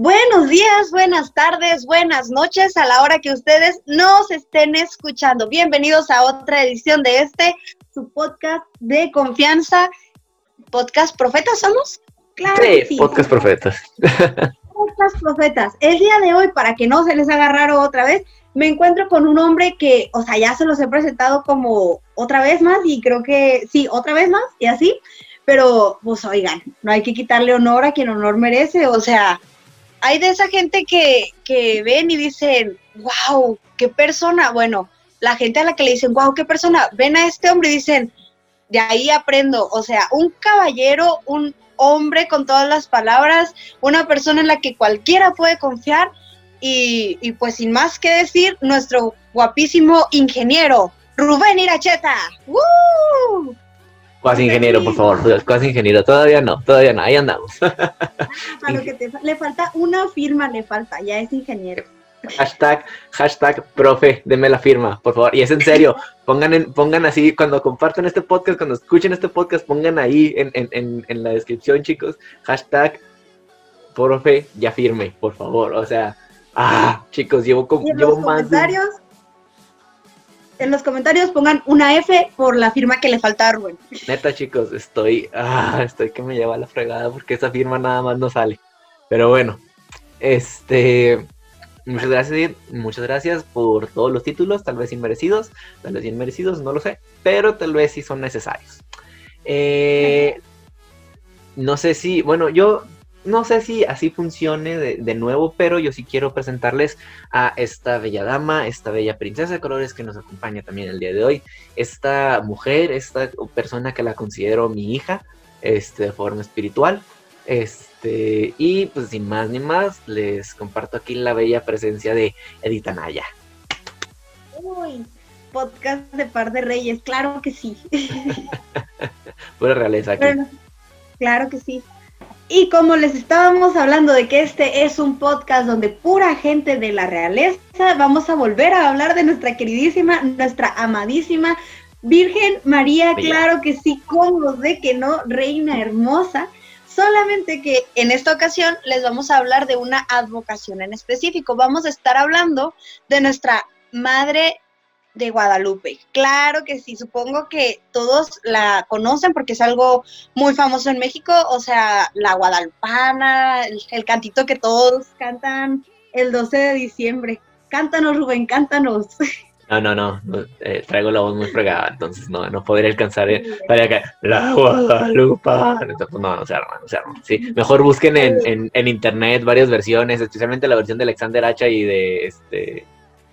Buenos días, buenas tardes, buenas noches a la hora que ustedes nos estén escuchando. Bienvenidos a otra edición de su podcast de confianza. ¿Podcast Profetas somos? Claro. Sí, Podcast Profetas. Podcast Profetas. El día de hoy, para que no se les haga raro otra vez, me encuentro con un hombre que, o sea, ya se los he presentado como otra vez más y creo que sí, otra vez más y así, pero pues oigan, no hay que quitarle honor a quien honor merece, o sea... Hay de esa gente que ven y dicen, wow, qué persona. Bueno, la gente a la que le dicen, wow, qué persona, ven a este hombre y dicen, de ahí aprendo. O sea, un caballero, un hombre con todas las palabras, una persona en la que cualquiera puede confiar. Y pues sin más que decir, nuestro guapísimo ingeniero, Rubén Iracheta. ¡Woo! Cuasi ingeniero, por favor, cuasi ingeniero, todavía no, ahí andamos. A lo que le falta una firma, ya es ingeniero. Hashtag, profe, denme la firma, por favor, y es en serio, pongan así, cuando compartan este podcast, cuando escuchen este podcast, pongan ahí en la descripción, chicos, hashtag, profe, ya firme, por favor, o sea, chicos, llevo más de... En los comentarios pongan una F por la firma que le falta a Rubén. Neta, chicos, estoy que me lleva a la fregada porque esa firma nada más no sale. Pero bueno, muchas gracias por todos los títulos, tal vez inmerecidos, no lo sé, pero tal vez sí son necesarios. No sé si así funcione de nuevo, pero yo sí quiero presentarles a esta bella dama, esta bella princesa de colores que nos acompaña también el día de hoy. Esta mujer, esta persona que la considero mi hija, de forma espiritual. Y pues sin más ni más, les comparto aquí la bella presencia de Edith Anaya. Uy, podcast de par de reyes, claro que sí. Pura realeza aquí. Bueno, claro que sí. Y como les estábamos hablando de que este es un podcast donde pura gente de la realeza, vamos a volver a hablar de nuestra queridísima, nuestra amadísima Virgen María, claro que sí, como de que no, reina hermosa. Solamente que en esta ocasión les vamos a hablar de una advocación en específico. Vamos a estar hablando de nuestra Madre de Guadalupe. Claro que sí, supongo que todos la conocen porque es algo muy famoso en México, o sea, la guadalupana, el cantito que todos cantan el 12 de diciembre. Cántanos, Rubén, cántanos. No, traigo la voz muy fregada, entonces no podría alcanzar para acá. La Guadalupana. No se arma. Sí, mejor busquen en internet varias versiones, especialmente la versión de Alexander Hacha y de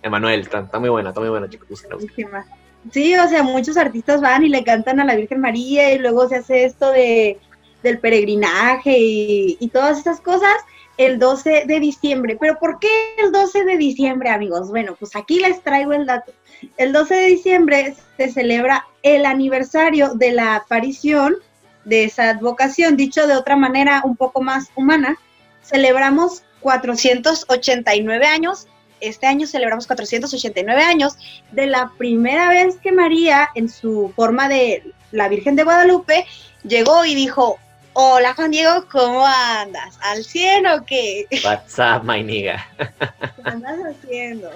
Emanuel, está muy buena, chicos, búsquenla. Sí, o sea, muchos artistas van y le cantan a la Virgen María y luego se hace esto del peregrinaje y todas esas cosas el 12 de diciembre. ¿Pero por qué el 12 de diciembre, amigos? Bueno, pues aquí les traigo el dato. El 12 de diciembre se celebra el aniversario de la aparición de esa advocación. Dicho de otra manera, un poco más humana, celebramos 489 años. Este año celebramos 489 años de la primera vez que María, en su forma de la Virgen de Guadalupe, llegó y dijo, hola Juan Diego, ¿cómo andas? ¿Al 100 o qué? What's up, my nigga? ¿Qué andas haciendo?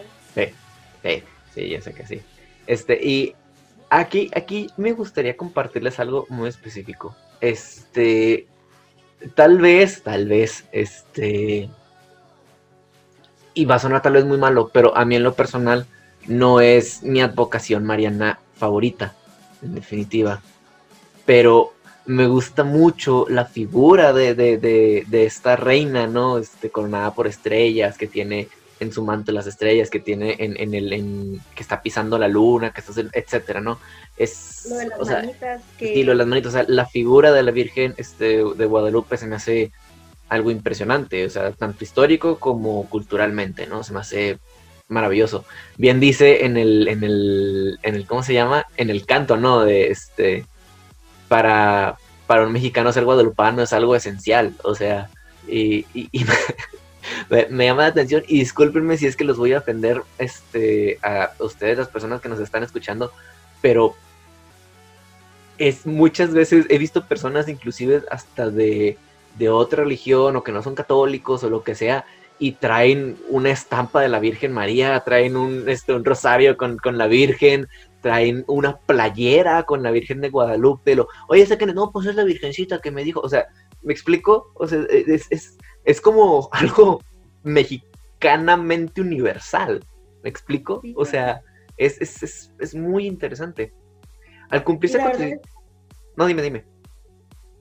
Sí, yo sé que sí. Y aquí me gustaría compartirles algo muy específico. Tal vez, y va a sonar tal vez muy malo, pero a mí en lo personal no es mi advocación mariana favorita, en definitiva. Pero me gusta mucho la figura de esta reina, ¿no? Coronada por estrellas, que tiene en su manto las estrellas, que tiene que está pisando la luna, que está, etcétera, ¿no? Es lo de las manitas. Sí, lo de las manitas. O sea, la figura de la Virgen de Guadalupe se me hace algo impresionante, o sea, tanto histórico como culturalmente, ¿no? Se me hace maravilloso. Bien dice en el ¿cómo se llama? En el canto, ¿no? De para un mexicano ser guadalupano es algo esencial, o sea, y me llama la atención, y discúlpenme si es que los voy a ofender a ustedes, las personas que nos están escuchando, pero muchas veces he visto personas inclusive hasta de de otra religión o que no son católicos o lo que sea, y traen una estampa de la Virgen María, traen un rosario con la Virgen, traen una playera con la Virgen de Guadalupe, oye, ¿esa quién es? No, pues es la Virgencita que me dijo, o sea, ¿me explico? O sea, es como algo mexicanamente universal, ¿me explico? O sea, es muy interesante. Al cumplirse con... No, dime.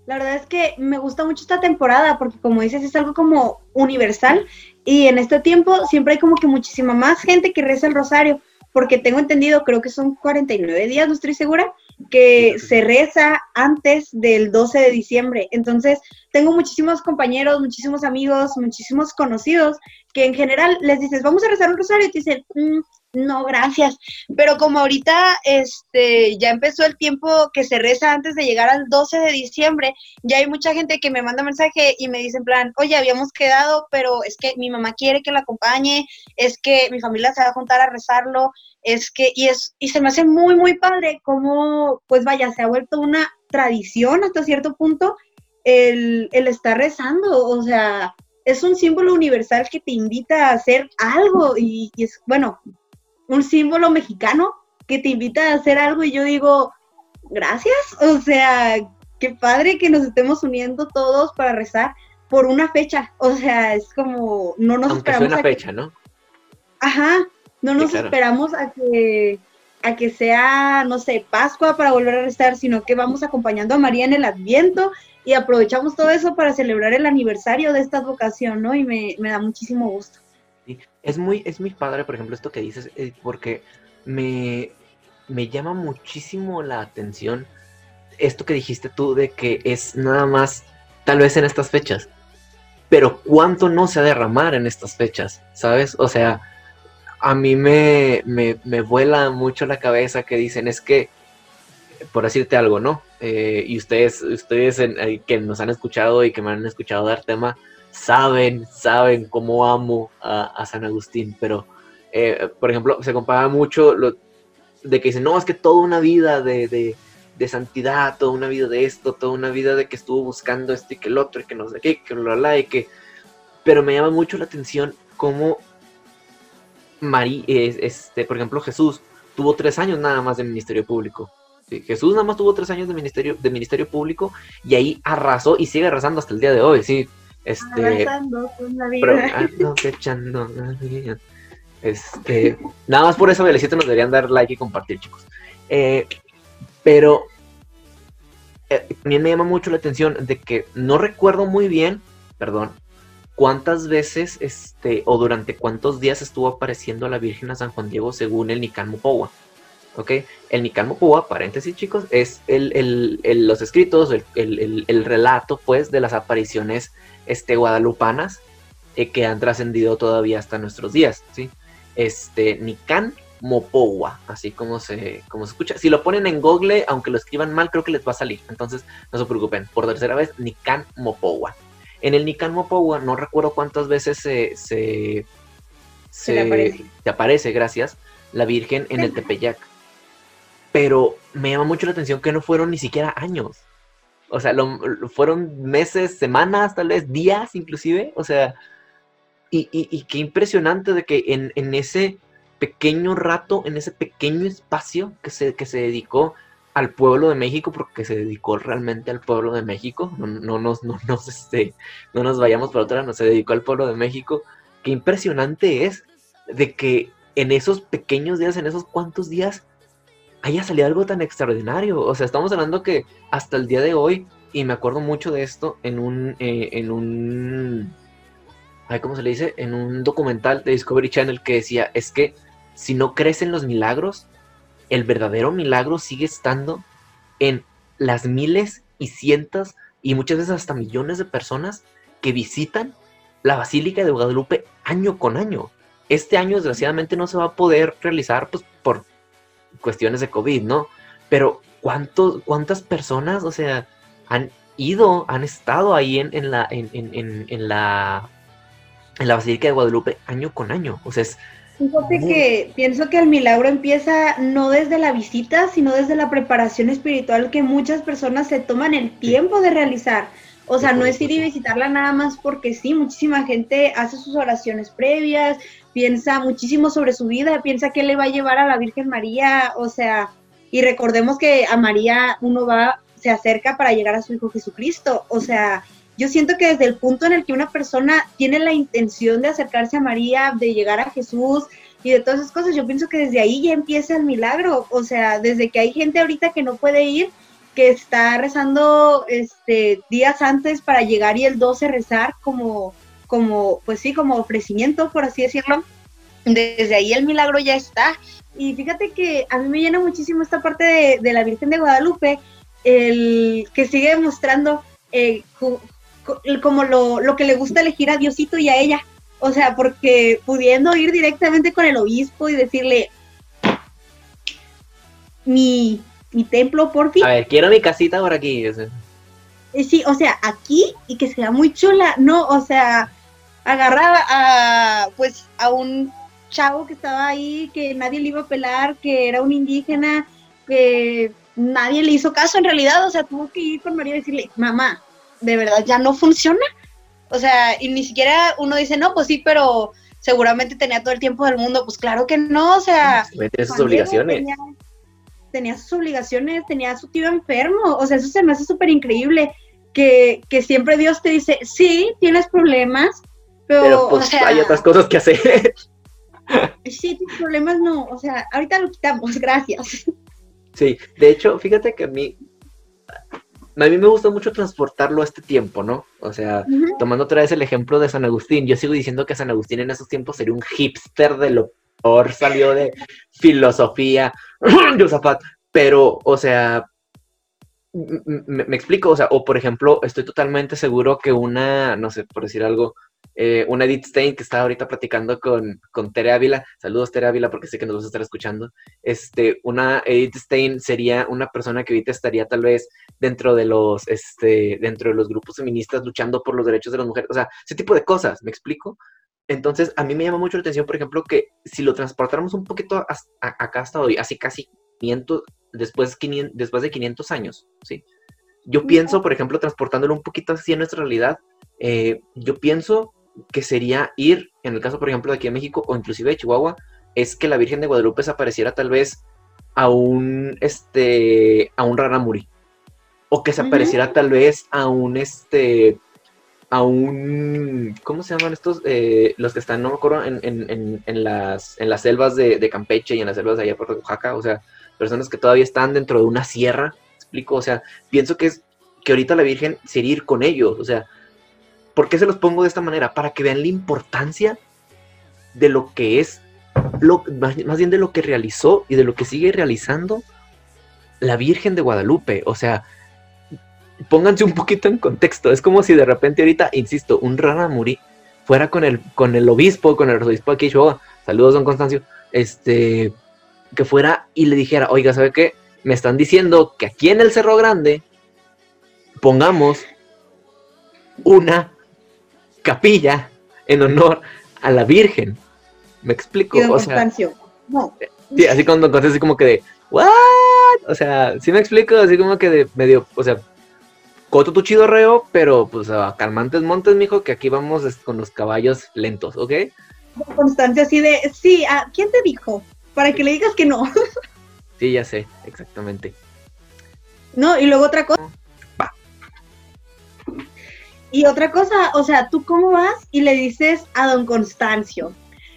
La verdad es que me gusta mucho esta temporada porque, como dices, es algo como universal y en este tiempo siempre hay como que muchísima más gente que reza el rosario porque tengo entendido, creo que son 49 días, no estoy segura, que se reza antes del 12 de diciembre. Entonces, tengo muchísimos compañeros, muchísimos amigos, muchísimos conocidos que en general les dices, vamos a rezar un rosario y te dicen... No, gracias, pero como ahorita ya empezó el tiempo que se reza antes de llegar al 12 de diciembre, ya hay mucha gente que me manda mensaje y me dice en plan, oye, habíamos quedado, pero es que mi mamá quiere que la acompañe, es que mi familia se va a juntar a rezarlo, y se me hace muy, muy padre cómo, pues vaya, se ha vuelto una tradición hasta cierto punto el estar rezando, o sea, es un símbolo universal que te invita a hacer algo, y es, bueno... un símbolo mexicano que te invita a hacer algo y yo digo, gracias, o sea, qué padre que nos estemos uniendo todos para rezar por una fecha, o sea, es como, no nos aunque esperamos sea una fecha, ¿no? Ajá, no nos esperamos a que sea, no sé, Pascua para volver a rezar, sino que vamos acompañando a María en el Adviento y aprovechamos todo eso para celebrar el aniversario de esta advocación, ¿no? Y me da muchísimo gusto. Es muy padre, por ejemplo, esto que dices, porque me llama muchísimo la atención esto que dijiste tú de que es nada más, tal vez en estas fechas, pero cuánto no se ha derramado en estas fechas, ¿sabes? O sea, a mí me vuela mucho la cabeza que dicen, es que, por decirte algo, ¿no? Y ustedes que nos han escuchado y que me han escuchado dar tema, saben cómo amo a San Agustín, pero, por ejemplo, se compara mucho de que dicen, no, es que toda una vida de santidad, toda una vida de esto, toda una vida de que estuvo buscando esto y que el otro, y que no sé qué, que bla, bla, y que... Pero me llama mucho la atención cómo María, por ejemplo, Jesús tuvo 3 años nada más de ministerio público. Sí, Jesús nada más tuvo 3 años de ministerio público y ahí arrasó y sigue arrasando hasta el día de hoy, sí. Nada más por eso Belecito nos deberían dar like y compartir, chicos. Pero también me llama mucho la atención de que no recuerdo muy bien, perdón, cuántas veces o durante cuántos días estuvo apareciendo la Virgen a San Juan Diego según el Nican Mopohua. ¿Okay? El Nican Mopohua, paréntesis chicos, es los escritos, el relato pues de las apariciones guadalupanas que han trascendido todavía hasta nuestros días, ¿sí? Nican Mopohua, así como se escucha. Si lo ponen en Google, aunque lo escriban mal, creo que les va a salir, entonces no se preocupen. Por tercera vez, Nican Mopohua. En el Nican Mopohua no recuerdo cuántas veces se aparece, gracias, la Virgen en el Tepeyac. Pero me llama mucho la atención que no fueron ni siquiera años. O sea, fueron meses, semanas, tal vez, días inclusive. O sea, y qué impresionante de que en ese pequeño rato, en ese pequeño espacio que se dedicó al pueblo de México, porque se dedicó realmente al pueblo de México, no nos vayamos para otra, no se dedicó al pueblo de México. Qué impresionante es de que en esos pequeños días, en esos cuantos días, haya salido algo tan extraordinario. O sea, estamos hablando que hasta el día de hoy, y me acuerdo mucho de esto en un documental de Discovery Channel que decía, es que si no crees en los milagros, el verdadero milagro sigue estando en las miles y cientos y muchas veces hasta millones de personas que visitan la Basílica de Guadalupe año con año. Este año desgraciadamente no se va a poder realizar pues por cuestiones de COVID, ¿no? Pero ¿cuántas personas, o sea, han estado ahí en la Basílica de Guadalupe año con año? O sea, fíjate que pienso que el milagro empieza no desde la visita, sino desde la preparación espiritual que muchas personas se toman el tiempo de realizar. O sea, no es ir y visitarla nada más porque sí, muchísima gente hace sus oraciones previas, piensa muchísimo sobre su vida, piensa qué le va a llevar a la Virgen María, o sea, y recordemos que a María uno va, se acerca para llegar a su Hijo Jesucristo, o sea, yo siento que desde el punto en el que una persona tiene la intención de acercarse a María, de llegar a Jesús y de todas esas cosas, yo pienso que desde ahí ya empieza el milagro, o sea, desde que hay gente ahorita que no puede ir, que está rezando días antes para llegar y el 12 rezar como ofrecimiento, por así decirlo, desde ahí el milagro ya está. Y fíjate que a mí me llena muchísimo esta parte de la Virgen de Guadalupe, el que sigue mostrando como lo que le gusta elegir a Diosito y a ella, o sea, porque pudiendo ir directamente con el obispo y decirle, mi templo, por fin. A ver, quiero mi casita por aquí. Sí, o sea, aquí y que sea muy chula, ¿no? O sea, agarraba a un chavo que estaba ahí, que nadie le iba a pelar, que era un indígena, que nadie le hizo caso en realidad, o sea, tuvo que ir con María y decirle, mamá, de verdad ya no funciona. O sea, y ni siquiera uno dice, no, pues sí, pero seguramente tenía todo el tiempo del mundo. Pues claro que no, o sea. Tiene sus obligaciones. Tenía sus obligaciones, tenía a su tío enfermo, o sea, eso se me hace súper increíble, que siempre Dios te dice, sí, tienes problemas, pero pues, o sea, hay otras cosas que hacer. Sí, tus problemas no, o sea, ahorita lo quitamos, gracias. Sí, de hecho, fíjate que a mí me gusta mucho transportarlo a este tiempo, ¿no? O sea, tomando otra vez el ejemplo de San Agustín, yo sigo diciendo que San Agustín en esos tiempos sería un hipster de lo peor, salió de filosofía, Josafat, pero, o sea, me explico, o sea, o por ejemplo, estoy totalmente seguro que una Edith Stein que está ahorita platicando con Tere Ávila, saludos Tere Ávila porque sé que nos vas a estar escuchando, una Edith Stein sería una persona que ahorita estaría tal vez dentro de los grupos feministas luchando por los derechos de las mujeres, o sea, ese tipo de cosas, ¿me explico? Entonces, a mí me llama mucho la atención, por ejemplo, que si lo transportáramos un poquito acá hasta hoy, así casi 500, después de 500 años, ¿sí? Yo pienso, por ejemplo, transportándolo un poquito así a nuestra realidad, yo pienso que sería ir, en el caso, por ejemplo, de aquí de México, o inclusive de Chihuahua, es que la Virgen de Guadalupe se apareciera tal vez a un Rarámuri, o que se apareciera tal vez a un, ¿cómo se llaman estos? Los que están, no me acuerdo, en las selvas de Campeche y en las selvas de allá por Oaxaca, o sea, personas que todavía están dentro de una sierra, ¿explico? O sea, pienso que ahorita la Virgen sería ir con ellos, o sea, ¿por qué se los pongo de esta manera? Para que vean la importancia de lo que es, más bien de lo que realizó y de lo que sigue realizando la Virgen de Guadalupe, o sea, pónganse un poquito en contexto, es como si de repente ahorita, insisto, un Rarámuri fuera con el obispo, con el arzobispo aquí, yo, saludos don Constancio, que fuera y le dijera, oiga, ¿sabe qué? Me están diciendo que aquí en el Cerro Grande pongamos una capilla en honor a la Virgen, ¿me explico? Y don Constancio, no. Sí, así con don Constancio, así como que de, ¿what? O sea, sí me explico, así como que de medio, o sea, coto tu chido reo, pero pues a calmantes montes, mijo, que aquí vamos con los caballos lentos, ¿ok? Constancia así de, sí, ¿a quién te dijo? Para que le digas que no. Sí, ya sé, exactamente. No, y luego otra cosa. Va. Y otra cosa, o sea, ¿tú cómo vas? Y le dices a don Constancio.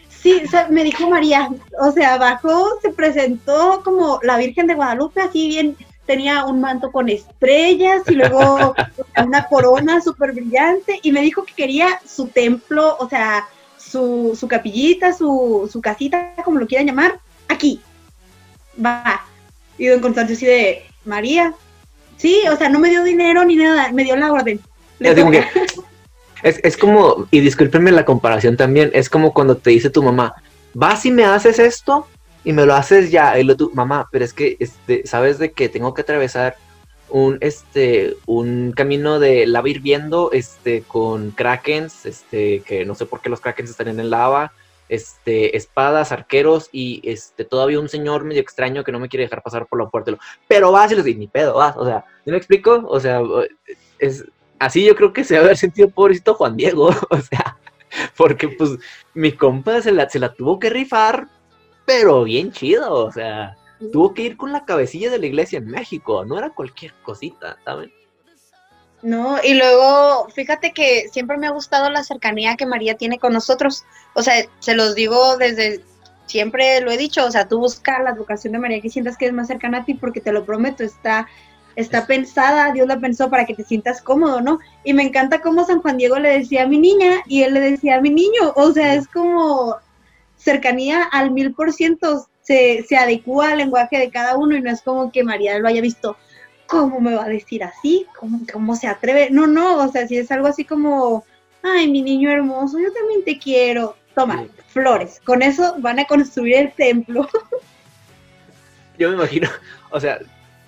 Sí, o sea, me dijo María, o sea, bajó, se presentó como la Virgen de Guadalupe, así bien... Tenía un manto con estrellas y luego una corona súper brillante y me dijo que quería su templo, o sea, su capillita, su casita, como lo quieran llamar, aquí. Va. Y don Constancio así de, María, sí, o sea, no me dio dinero ni nada, me dio la orden. Es como, y discúlpenme la comparación también, es como cuando te dice tu mamá, vas y me haces esto, y me lo haces ya, y tú, mamá, pero es que, sabes de que tengo que atravesar un camino de lava hirviendo, con krakens, que no sé por qué los krakens estarían en lava, espadas, arqueros, y todavía un señor medio extraño que no me quiere dejar pasar por la puerta, pero vas, y les digo, ni pedo, vas, o sea, ¿sí me explico? O sea, es, así yo creo que se va a haber sentido pobrecito Juan Diego, o sea, porque pues mi compa se la tuvo que rifar, pero bien chido, o sea, tuvo que ir con la cabecilla de la iglesia en México, no era cualquier cosita, ¿saben? No, y luego, fíjate que siempre me ha gustado la cercanía que María tiene con nosotros, o sea, se los digo desde... Siempre lo he dicho, o sea, tú busca la vocación de María que sientas que es más cercana a ti, porque te lo prometo, está pensada, Dios la pensó para que te sientas cómodo, ¿no? Y me encanta cómo San Juan Diego le decía a mi niña y él le decía a mi niño, o sea, es como cercanía al 1,000%, se adecua al lenguaje de cada uno y no es como que María lo haya visto, ¿cómo me va a decir así? ¿Cómo se atreve? No, o sea, si es algo así como, ay, mi niño hermoso, yo también te quiero. Toma, flores, con eso van a construir el templo. Yo me imagino, o sea,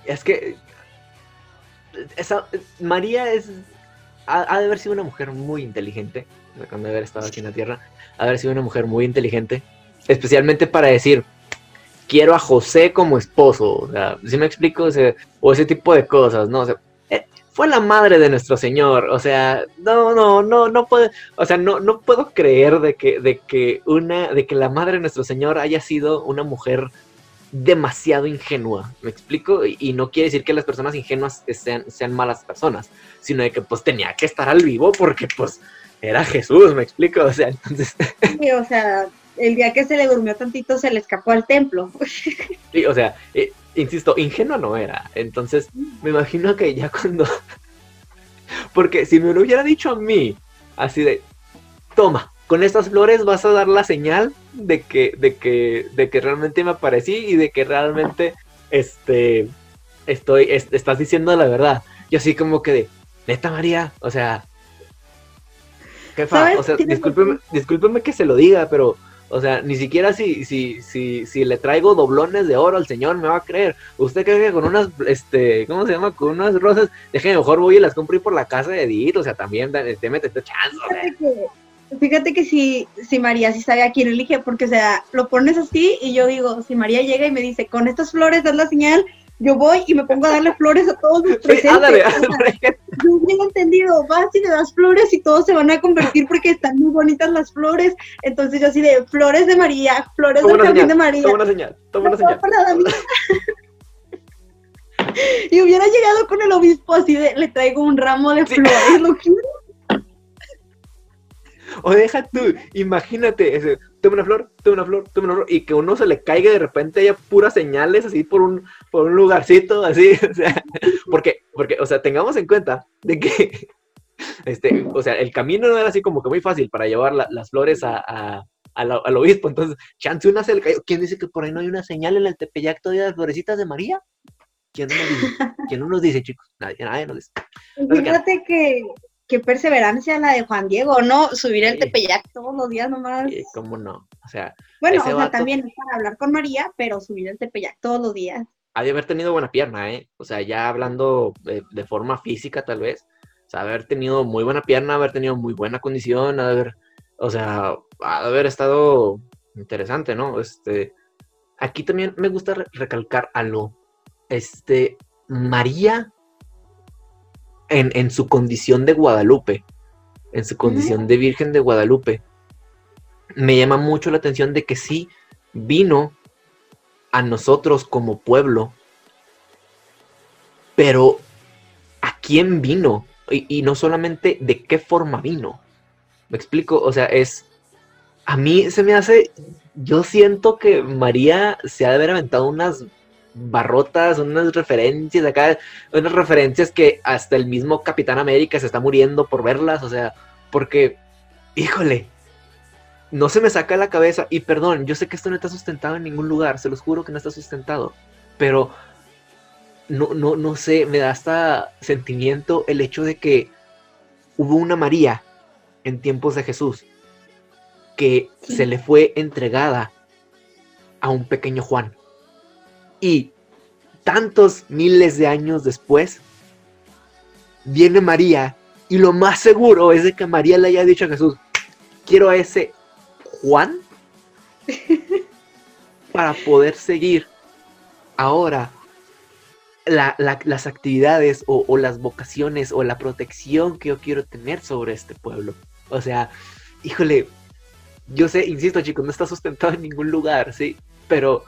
es que María ha de haber sido una mujer muy inteligente, cuando haber estado aquí en la tierra, ha de haber sido una mujer muy inteligente, especialmente para decir, quiero a José como esposo, o sea, ¿sí me explico? O ese tipo de cosas, ¿no? O sea, fue la madre de nuestro Señor, o sea, no puedo, o sea, no puedo creer de que la madre de nuestro Señor haya sido una mujer demasiado ingenua, ¿me explico? Y no quiere decir que las personas ingenuas sean malas personas, sino de que pues tenía que estar al vivo porque pues era Jesús, ¿me explico? O sea, entonces... Sí, o sea, el día que se le durmió tantito se le escapó al templo. Sí, o sea... Insisto, ingenua no era, entonces me imagino que ya cuando... Porque si me lo hubiera dicho a mí, así de, toma, con estas flores vas a dar la señal de que realmente me aparecí y de que realmente estás diciendo la verdad. Yo así como que de, neta María, o sea, jefa, o sea, discúlpeme que se lo diga, pero... O sea, ni siquiera si le traigo doblones de oro al señor me va a creer. Usted cree que con unas, ¿cómo se llama? Con unas rosas, déjeme, mejor voy y las compro por la casa de Edith. O sea, también, métete chance. Fíjate que si María sí sabe a quién elige, porque, o sea, lo pones así y yo digo, si María llega y me dice, con estas flores das la señal, yo voy y me pongo a darle flores a todos mis presentes. Ándale. Yo bien entendido, vas y le das flores y todos se van a convertir porque están muy bonitas las flores. Entonces yo así de flores de María, flores del jardín de María. Toma una señal. Y hubiera llegado con el obispo así de, le traigo un ramo de flores, lo quiero. O deja tú, imagínate, ese, toma una flor, y que uno se le caiga de repente haya puras señales así por un lugarcito, así, o sea, porque, o sea, tengamos en cuenta de que, o sea, el camino no era así como que muy fácil para llevar las flores al obispo, entonces, chance una se le cayó, ¿quién dice que por ahí no hay una señal en el Tepeyac todavía de florecitas de María? ¿Quién no nos dice, chicos? Nadie nos dice. Fíjate que... Qué perseverancia la de Juan Diego, ¿no? Subir el Tepeyac todos los días nomás. ¿Cómo no? O sea... Bueno, o sea, vato... también para hablar con María, pero subir el Tepeyac todos los días. Ha de haber tenido buena pierna, ¿eh? O sea, ya hablando de forma física, tal vez. O sea, haber tenido muy buena pierna, haber tenido muy buena condición, haber... O sea, haber estado interesante, ¿no? Aquí también me gusta recalcar algo. María... En su condición de Guadalupe, en su condición de Virgen de Guadalupe, me llama mucho la atención de que sí vino a nosotros como pueblo, pero ¿a quién vino? Y no solamente de qué forma vino. ¿Me explico? O sea, a mí se me hace, yo siento que María se ha de haber aventado unas... barrotas, unas referencias acá, unas referencias que hasta el mismo Capitán América se está muriendo por verlas, o sea, porque, híjole, no se me saca la cabeza, y perdón, yo sé que esto no está sustentado en ningún lugar, se los juro que no está sustentado, pero no sé, me da hasta sentimiento el hecho de que hubo una María en tiempos de Jesús que se le fue entregada a un pequeño Juan. Y tantos miles de años después, viene María, y lo más seguro es de que María le haya dicho a Jesús, quiero a ese Juan para poder seguir ahora las actividades o las vocaciones o la protección que yo quiero tener sobre este pueblo. O sea, híjole, yo sé, insisto, chicos, no está sustentado en ningún lugar, ¿sí? Pero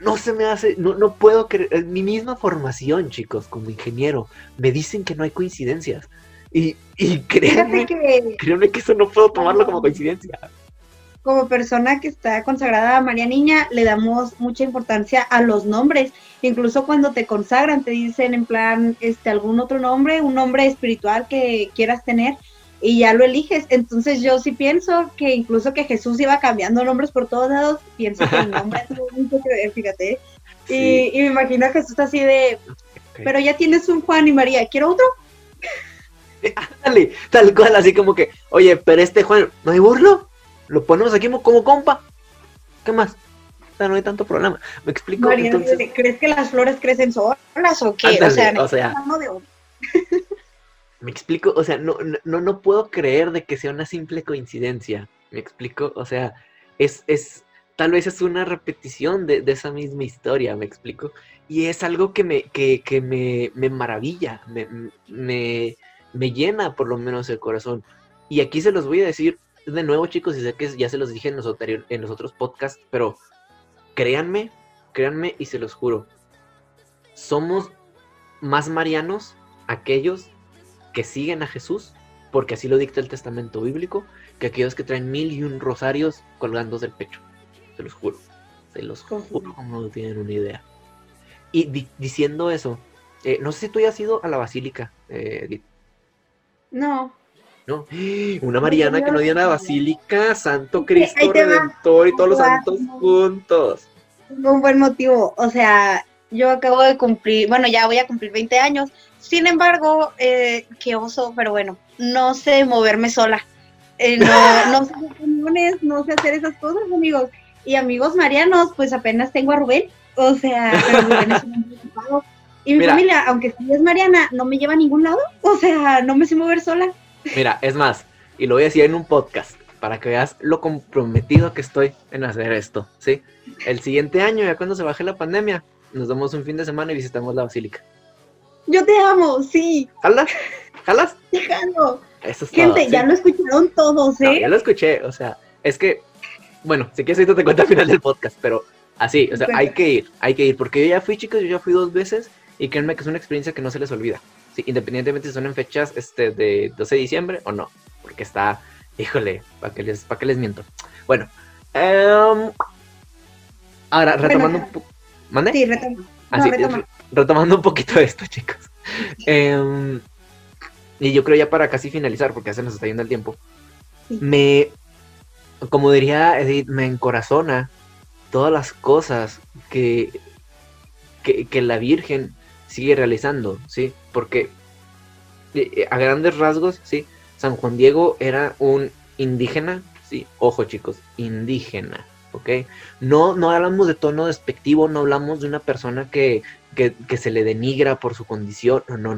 no se me hace, no puedo creer, mi misma formación, chicos, como ingeniero, me dicen que no hay coincidencias. Y créanme que eso no puedo tomarlo como coincidencia. Como persona que está consagrada a María Niña, le damos mucha importancia a los nombres. Incluso cuando te consagran, te dicen en plan, algún otro nombre, un nombre espiritual que quieras tener, y ya lo eliges. Entonces yo sí pienso que incluso que Jesús iba cambiando nombres por todos lados, pienso que el nombre tuvo mucho que ver, fíjate. Sí. Y me imagino a Jesús así de, okay, pero ya tienes un Juan y María, ¿quiero otro? Dale, tal cual, así como que, oye, pero este Juan, ¿no hay burlo? Lo ponemos aquí como compa. ¿Qué más? O sea, no hay tanto problema. ¿Me explico? María, entonces, ¿crees que las flores crecen solas o qué? Ándale, o sea ¿me explico? O sea, no puedo creer de que sea una simple coincidencia. ¿Me explico? O sea, es tal vez es una repetición de esa misma historia, ¿me explico? Y es algo que me maravilla, me llena por lo menos el corazón. Y aquí se los voy a decir de nuevo, chicos, y sé que ya se los dije en los otros podcasts, pero créanme y se los juro, somos más marianos aquellos que siguen a Jesús, porque así lo dicta el testamento bíblico, que aquellos que traen 1,001 rosarios colgando del pecho. Se los juro como no tienen una idea. Y diciendo eso, no sé si tú ya has ido a la basílica, Edith. No, una mariana que no diga la basílica, Santo Cristo Redentor y todos los santos juntos. Un buen motivo, o sea, yo acabo de cumplir, bueno, ya voy a cumplir 20 años, sin embargo, qué oso, pero bueno, no sé moverme sola, no sé hacer reuniones, no sé hacer esas cosas, amigos, y amigos marianos, pues apenas tengo a Rubén, o sea, pero Rubén es un ocupado, y mi familia, aunque sí es mariana, no me lleva a ningún lado, o sea, no me sé mover sola. Mira, es más, y lo voy a decir en un podcast, para que veas lo comprometido que estoy en hacer esto, ¿sí? El siguiente año, ya cuando se baje la pandemia, nos damos un fin de semana y visitamos la basílica. Yo te amo, sí. ¿Jalas? Déjalo. Eso es gente, todo, ¿sí? Ya lo escucharon todos, ¿eh? No, ya lo escuché, o sea, es que, bueno, si quieres ahorita te cuento al final del podcast, pero así, o sea, bueno, hay que ir, porque yo ya fui, chicos, yo ya fui 2 veces, y créanme que es una experiencia que no se les olvida. Sí, independientemente si son en fechas de 12 de diciembre o no, porque está, híjole, ¿para qué les miento? Bueno, ahora retomando un poco, ¿mande? Sí, retomando un poquito esto, chicos. Y yo creo ya para casi finalizar, porque ya se nos está yendo el tiempo, sí. Como diría Edith, me encorazona todas las cosas que la Virgen sigue realizando, ¿sí? Porque a grandes rasgos, ¿sí? San Juan Diego era un indígena, ¿sí? Ojo, chicos, indígena, ¿ok? No hablamos de tono despectivo, no hablamos de una persona que se le denigra por su condición, no.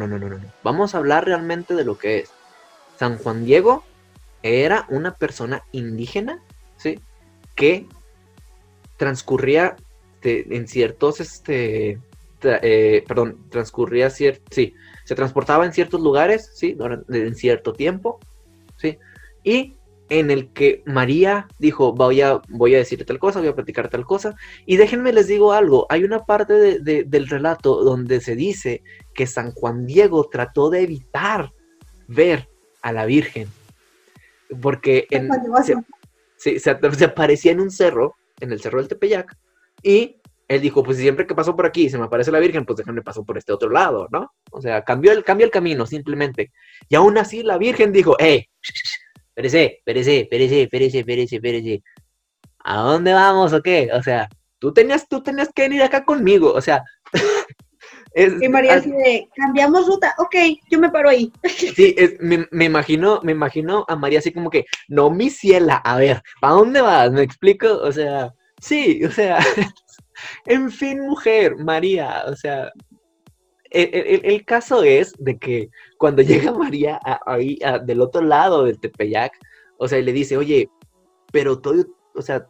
Vamos a hablar realmente de lo que es. San Juan Diego era una persona indígena, ¿sí? Que transcurría se transportaba en ciertos lugares, sí, en cierto tiempo, sí, y en el que María dijo, voy a decirle tal cosa, voy a platicar tal cosa, y déjenme les digo algo, hay una parte del relato donde se dice que San Juan Diego trató de evitar ver a la Virgen, porque se aparecía en un cerro, en el cerro del Tepeyac, y él dijo, pues siempre que paso por aquí y se me aparece la Virgen, pues déjame paso por este otro lado, ¿no? O sea, cambió el camino, simplemente. Y aún así la Virgen dijo, ¡ey! Espérese. ¿A dónde vamos o qué? O sea, tú tenías que venir acá conmigo, o sea. Y María dice, cambiamos ruta, ok, yo me paro ahí. Sí, me imagino a María así como que, no, mi ciela, a ver, ¿para dónde vas? ¿Me explico? O sea, sí, o sea. En fin, mujer, María, o sea, el caso es de que cuando llega María del otro lado del Tepeyac, o sea, y le dice, oye, pero todo, o sea,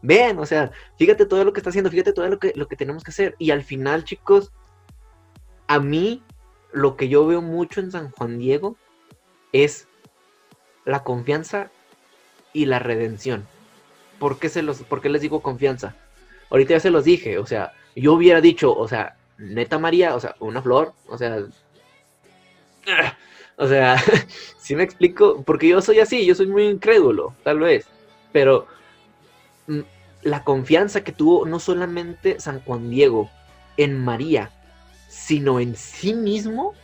ven, o sea, fíjate todo lo que está haciendo, fíjate todo lo que tenemos que hacer, y al final, chicos, a mí lo que yo veo mucho en San Juan Diego es la confianza y la redención. ¿Por qué les digo confianza? Ahorita ya se los dije, o sea, yo hubiera dicho, o sea, neta María, o sea, una flor, o sea... O sea, ¿sí me explico? Porque yo soy así, yo soy muy incrédulo, tal vez. Pero la confianza que tuvo no solamente San Juan Diego en María, sino en sí mismo,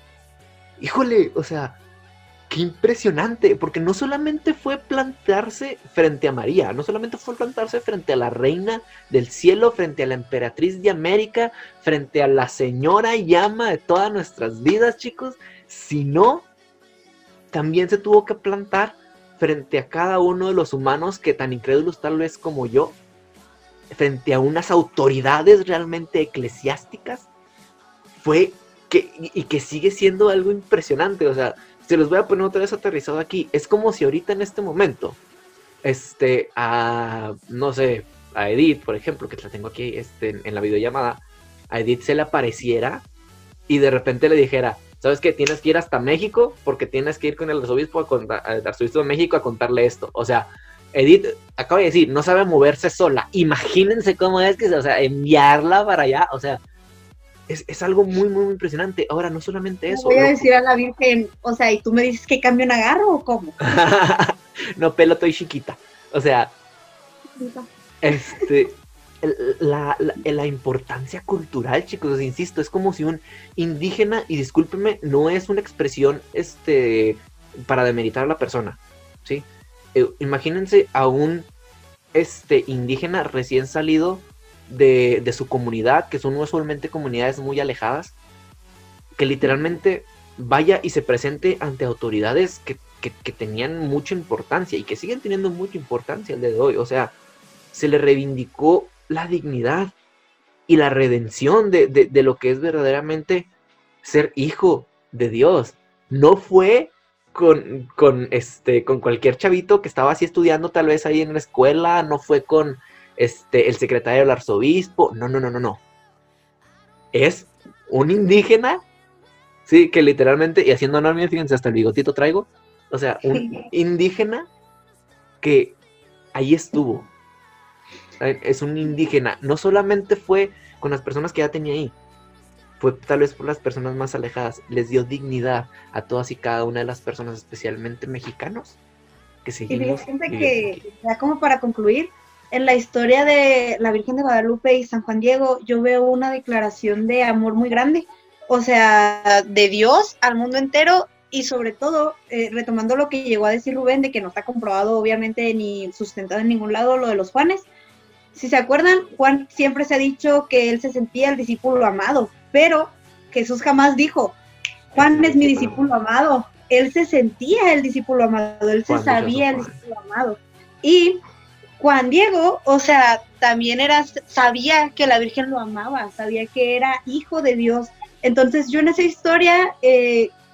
híjole, o sea... Qué impresionante, porque no solamente fue plantarse frente a María, no solamente fue plantarse frente a la reina del cielo, frente a la emperatriz de América, frente a la señora y ama de todas nuestras vidas, chicos, sino también se tuvo que plantar frente a cada uno de los humanos que tan incrédulos tal vez como yo, frente a unas autoridades realmente eclesiásticas, que sigue siendo algo impresionante, o sea, se los voy a poner otra vez aterrizado aquí. Es como si ahorita en este momento, a Edith, por ejemplo, que la tengo aquí en la videollamada, a Edith se le apareciera y de repente le dijera, ¿sabes qué? Tienes que ir hasta México porque tienes que ir con el arzobispo de México a contarle esto. O sea, Edith, acabo de decir, no sabe moverse sola. Imagínense cómo es que, o sea, enviarla para allá, o sea, Es algo muy, muy impresionante. Ahora, no solamente eso. Voy a decir a la Virgen, o sea, ¿y tú me dices que cambio un agarro o cómo? No, pelo, estoy chiquita. O sea, la importancia cultural, chicos, o sea, insisto, es como si un indígena, y discúlpeme, no es una expresión para demeritar a la persona, ¿sí? Imagínense a un indígena recién salido de su comunidad, que son usualmente comunidades muy alejadas, que literalmente vaya y se presente ante autoridades que tenían mucha importancia y que siguen teniendo mucha importancia el día de hoy. O sea, se le reivindicó la dignidad y la redención de lo que es verdaderamente ser hijo de Dios. No fue con cualquier chavito que estaba así estudiando tal vez ahí en la escuela, no fue con el secretario del arzobispo, no. Es un indígena, sí, que literalmente, y haciendo anomia, fíjense, hasta el bigotito traigo, o sea, un indígena que ahí estuvo. Es un indígena, no solamente fue con las personas que ya tenía ahí, fue tal vez por las personas más alejadas, les dio dignidad a todas y cada una de las personas, especialmente mexicanos, que seguimos. Y gente que, ya como para concluir, en la historia de la Virgen de Guadalupe y San Juan Diego, yo veo una declaración de amor muy grande, o sea, de Dios al mundo entero, y sobre todo, retomando lo que llegó a decir Rubén, de que no está comprobado, obviamente, ni sustentado en ningún lado lo de los Juanes. Si se acuerdan, Juan siempre se ha dicho que él se sentía el discípulo amado, pero Jesús jamás dijo, Juan es mi discípulo amado. Él se sentía el discípulo amado, él se sabía el discípulo amado. Y Juan Diego, o sea, también sabía que la Virgen lo amaba, sabía que era hijo de Dios. Entonces yo en esa historia,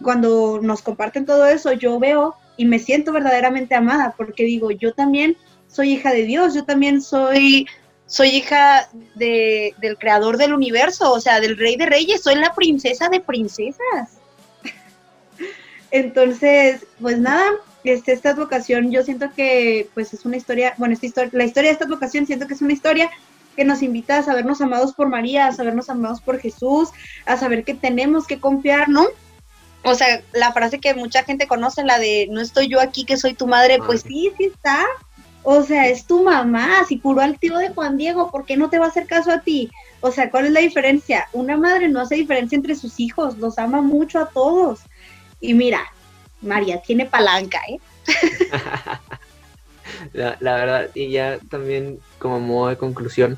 cuando nos comparten todo eso, yo veo y me siento verdaderamente amada, porque digo, yo también soy hija de Dios, yo también soy hija del creador del universo, o sea, del Rey de Reyes, soy la princesa de princesas. Entonces, pues nada, esta advocación yo siento que pues es una historia, la historia de esta advocación siento que es una historia que nos invita a sabernos amados por María, a sabernos amados por Jesús, a saber que tenemos que confiar, ¿no? O sea, la frase que mucha gente conoce, la de no estoy yo aquí que soy tu madre, pues sí, sí está, o sea, es tu mamá, si curó al tío de Juan Diego, ¿por qué no te va a hacer caso a ti? O sea, ¿cuál es la diferencia? Una madre no hace diferencia entre sus hijos, los ama mucho a todos. Y mira, María tiene palanca, ¿eh? la verdad, y ya también como modo de conclusión,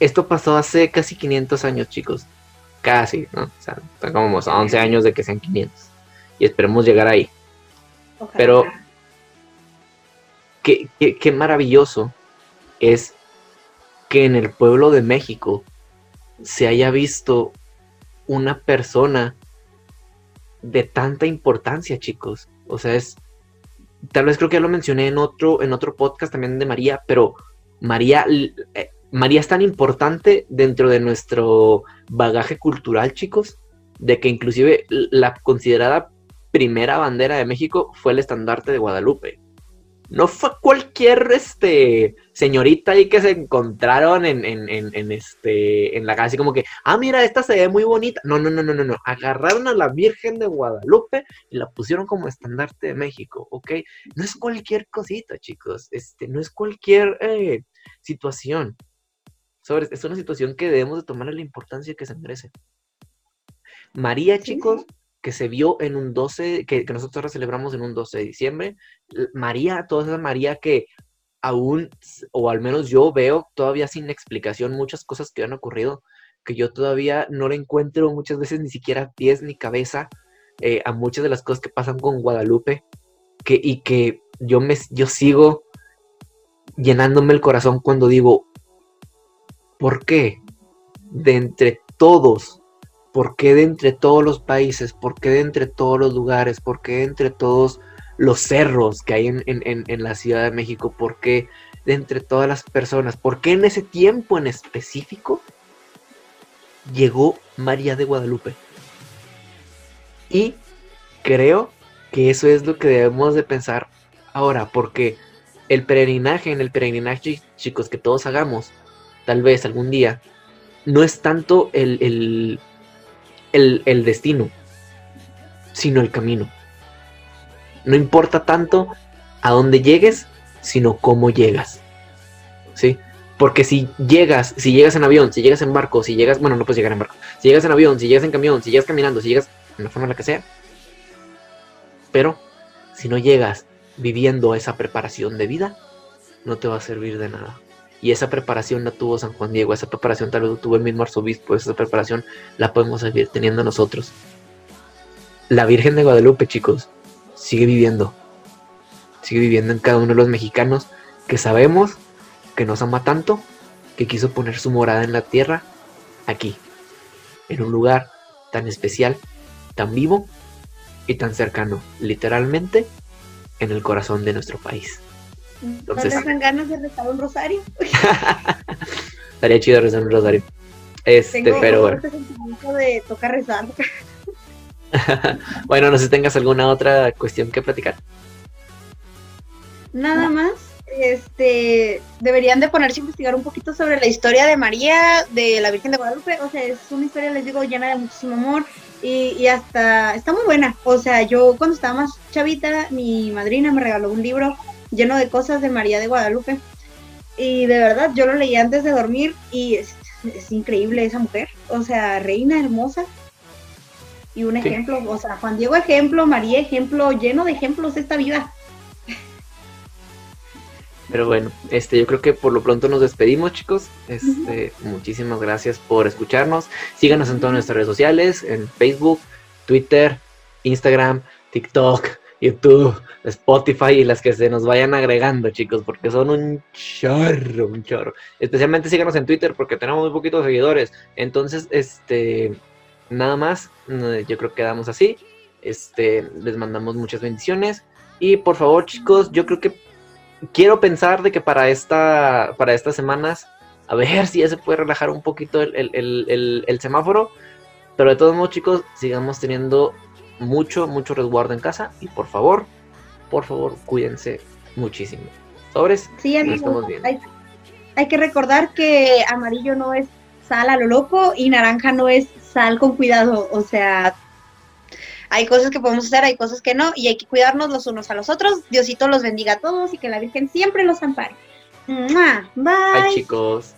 esto pasó hace casi 500 años, chicos. Casi, ¿no? O sea, están como 11 años de que sean 500. Y esperemos llegar ahí. Ojalá. Pero qué maravilloso es que en el pueblo de México se haya visto una persona de tanta importancia, chicos. O sea, tal vez creo que ya lo mencioné en otro podcast también de María, pero María María es tan importante dentro de nuestro bagaje cultural, chicos, de que inclusive la considerada primera bandera de México fue el estandarte de Guadalupe. No fue cualquier señorita ahí que se encontraron en la calle, así como que, ah, mira, esta se ve muy bonita. No. Agarraron a la Virgen de Guadalupe y la pusieron como estandarte de México, ¿ok? No es cualquier cosita, chicos. No es cualquier situación. Es una situación que debemos de tomarle la importancia que se merece. María, chicos, que se vio en un 12, que nosotros ahora celebramos en un 12 de diciembre. María, toda esa María que aún, o al menos yo veo todavía sin explicación muchas cosas que han ocurrido, que yo todavía no le encuentro muchas veces ni siquiera pies ni cabeza a muchas de las cosas que pasan con Guadalupe, y que yo sigo llenándome el corazón cuando digo, ¿por qué de entre todos? ¿Por qué de entre todos los países? ¿Por qué de entre todos los lugares? ¿Por qué de entre todos los cerros que hay en la Ciudad de México? ¿Por qué de entre todas las personas? ¿Por qué en ese tiempo en específico llegó María de Guadalupe? Y creo que eso es lo que debemos de pensar ahora, porque el peregrinaje, chicos, que todos hagamos, tal vez algún día, no es tanto el destino, sino el camino. No importa tanto a dónde llegues, sino cómo llegas, ¿sí? Porque si llegas en avión, si llegas en barco, no puedes llegar en barco, si llegas en avión, si llegas en camión, si llegas caminando, si llegas en la forma en la que sea, pero si no llegas viviendo esa preparación de vida, no te va a servir de nada. Y esa preparación la tuvo San Juan Diego, esa preparación tal vez la tuvo el mismo arzobispo, esa preparación la podemos seguir teniendo nosotros. La Virgen de Guadalupe, chicos, sigue viviendo en cada uno de los mexicanos que sabemos que nos ama tanto, que quiso poner su morada en la tierra, aquí, en un lugar tan especial, tan vivo y tan cercano, literalmente en el corazón de nuestro país. Entonces, ¿no les dan ganas de rezar un rosario? Estaría chido rezar un rosario. Pero bueno. De tocar rezar. Bueno, no sé si tengas alguna otra cuestión que platicar. Nada más, deberían de ponerse a investigar un poquito sobre la historia de María, de la Virgen de Guadalupe. O sea, es una historia, les digo, llena de muchísimo amor. Y hasta está muy buena. O sea, yo cuando estaba más chavita, mi madrina me regaló un libro lleno de cosas de María de Guadalupe, y de verdad, yo lo leí antes de dormir, y es increíble esa mujer, o sea, reina hermosa, y un ejemplo, o sea, Juan Diego ejemplo, María ejemplo, lleno de ejemplos esta vida. Pero bueno, yo creo que por lo pronto nos despedimos, chicos. Muchísimas gracias por escucharnos, síganos en todas nuestras redes sociales, en Facebook, Twitter, Instagram, TikTok, YouTube, Spotify y las que se nos vayan agregando, chicos, porque son un chorro. Especialmente síganos en Twitter porque tenemos muy poquitos seguidores. Entonces, nada más, yo creo que quedamos así. Les mandamos muchas bendiciones. Y por favor, chicos, yo creo que quiero pensar de que para estas semanas, a ver si ya se puede relajar un poquito el semáforo. Pero de todos modos, chicos, sigamos teniendo mucho resguardo en casa, y por favor, cuídense muchísimo. Sobres, sí, amigos, nos estamos viendo. Hay que recordar que amarillo no es sal a lo loco y naranja no es sal con cuidado, o sea, hay cosas que podemos hacer, hay cosas que no, y hay que cuidarnos los unos a los otros. Diosito los bendiga a todos y que la Virgen siempre los ampare. ¡Mua! Bye. Bye, chicos.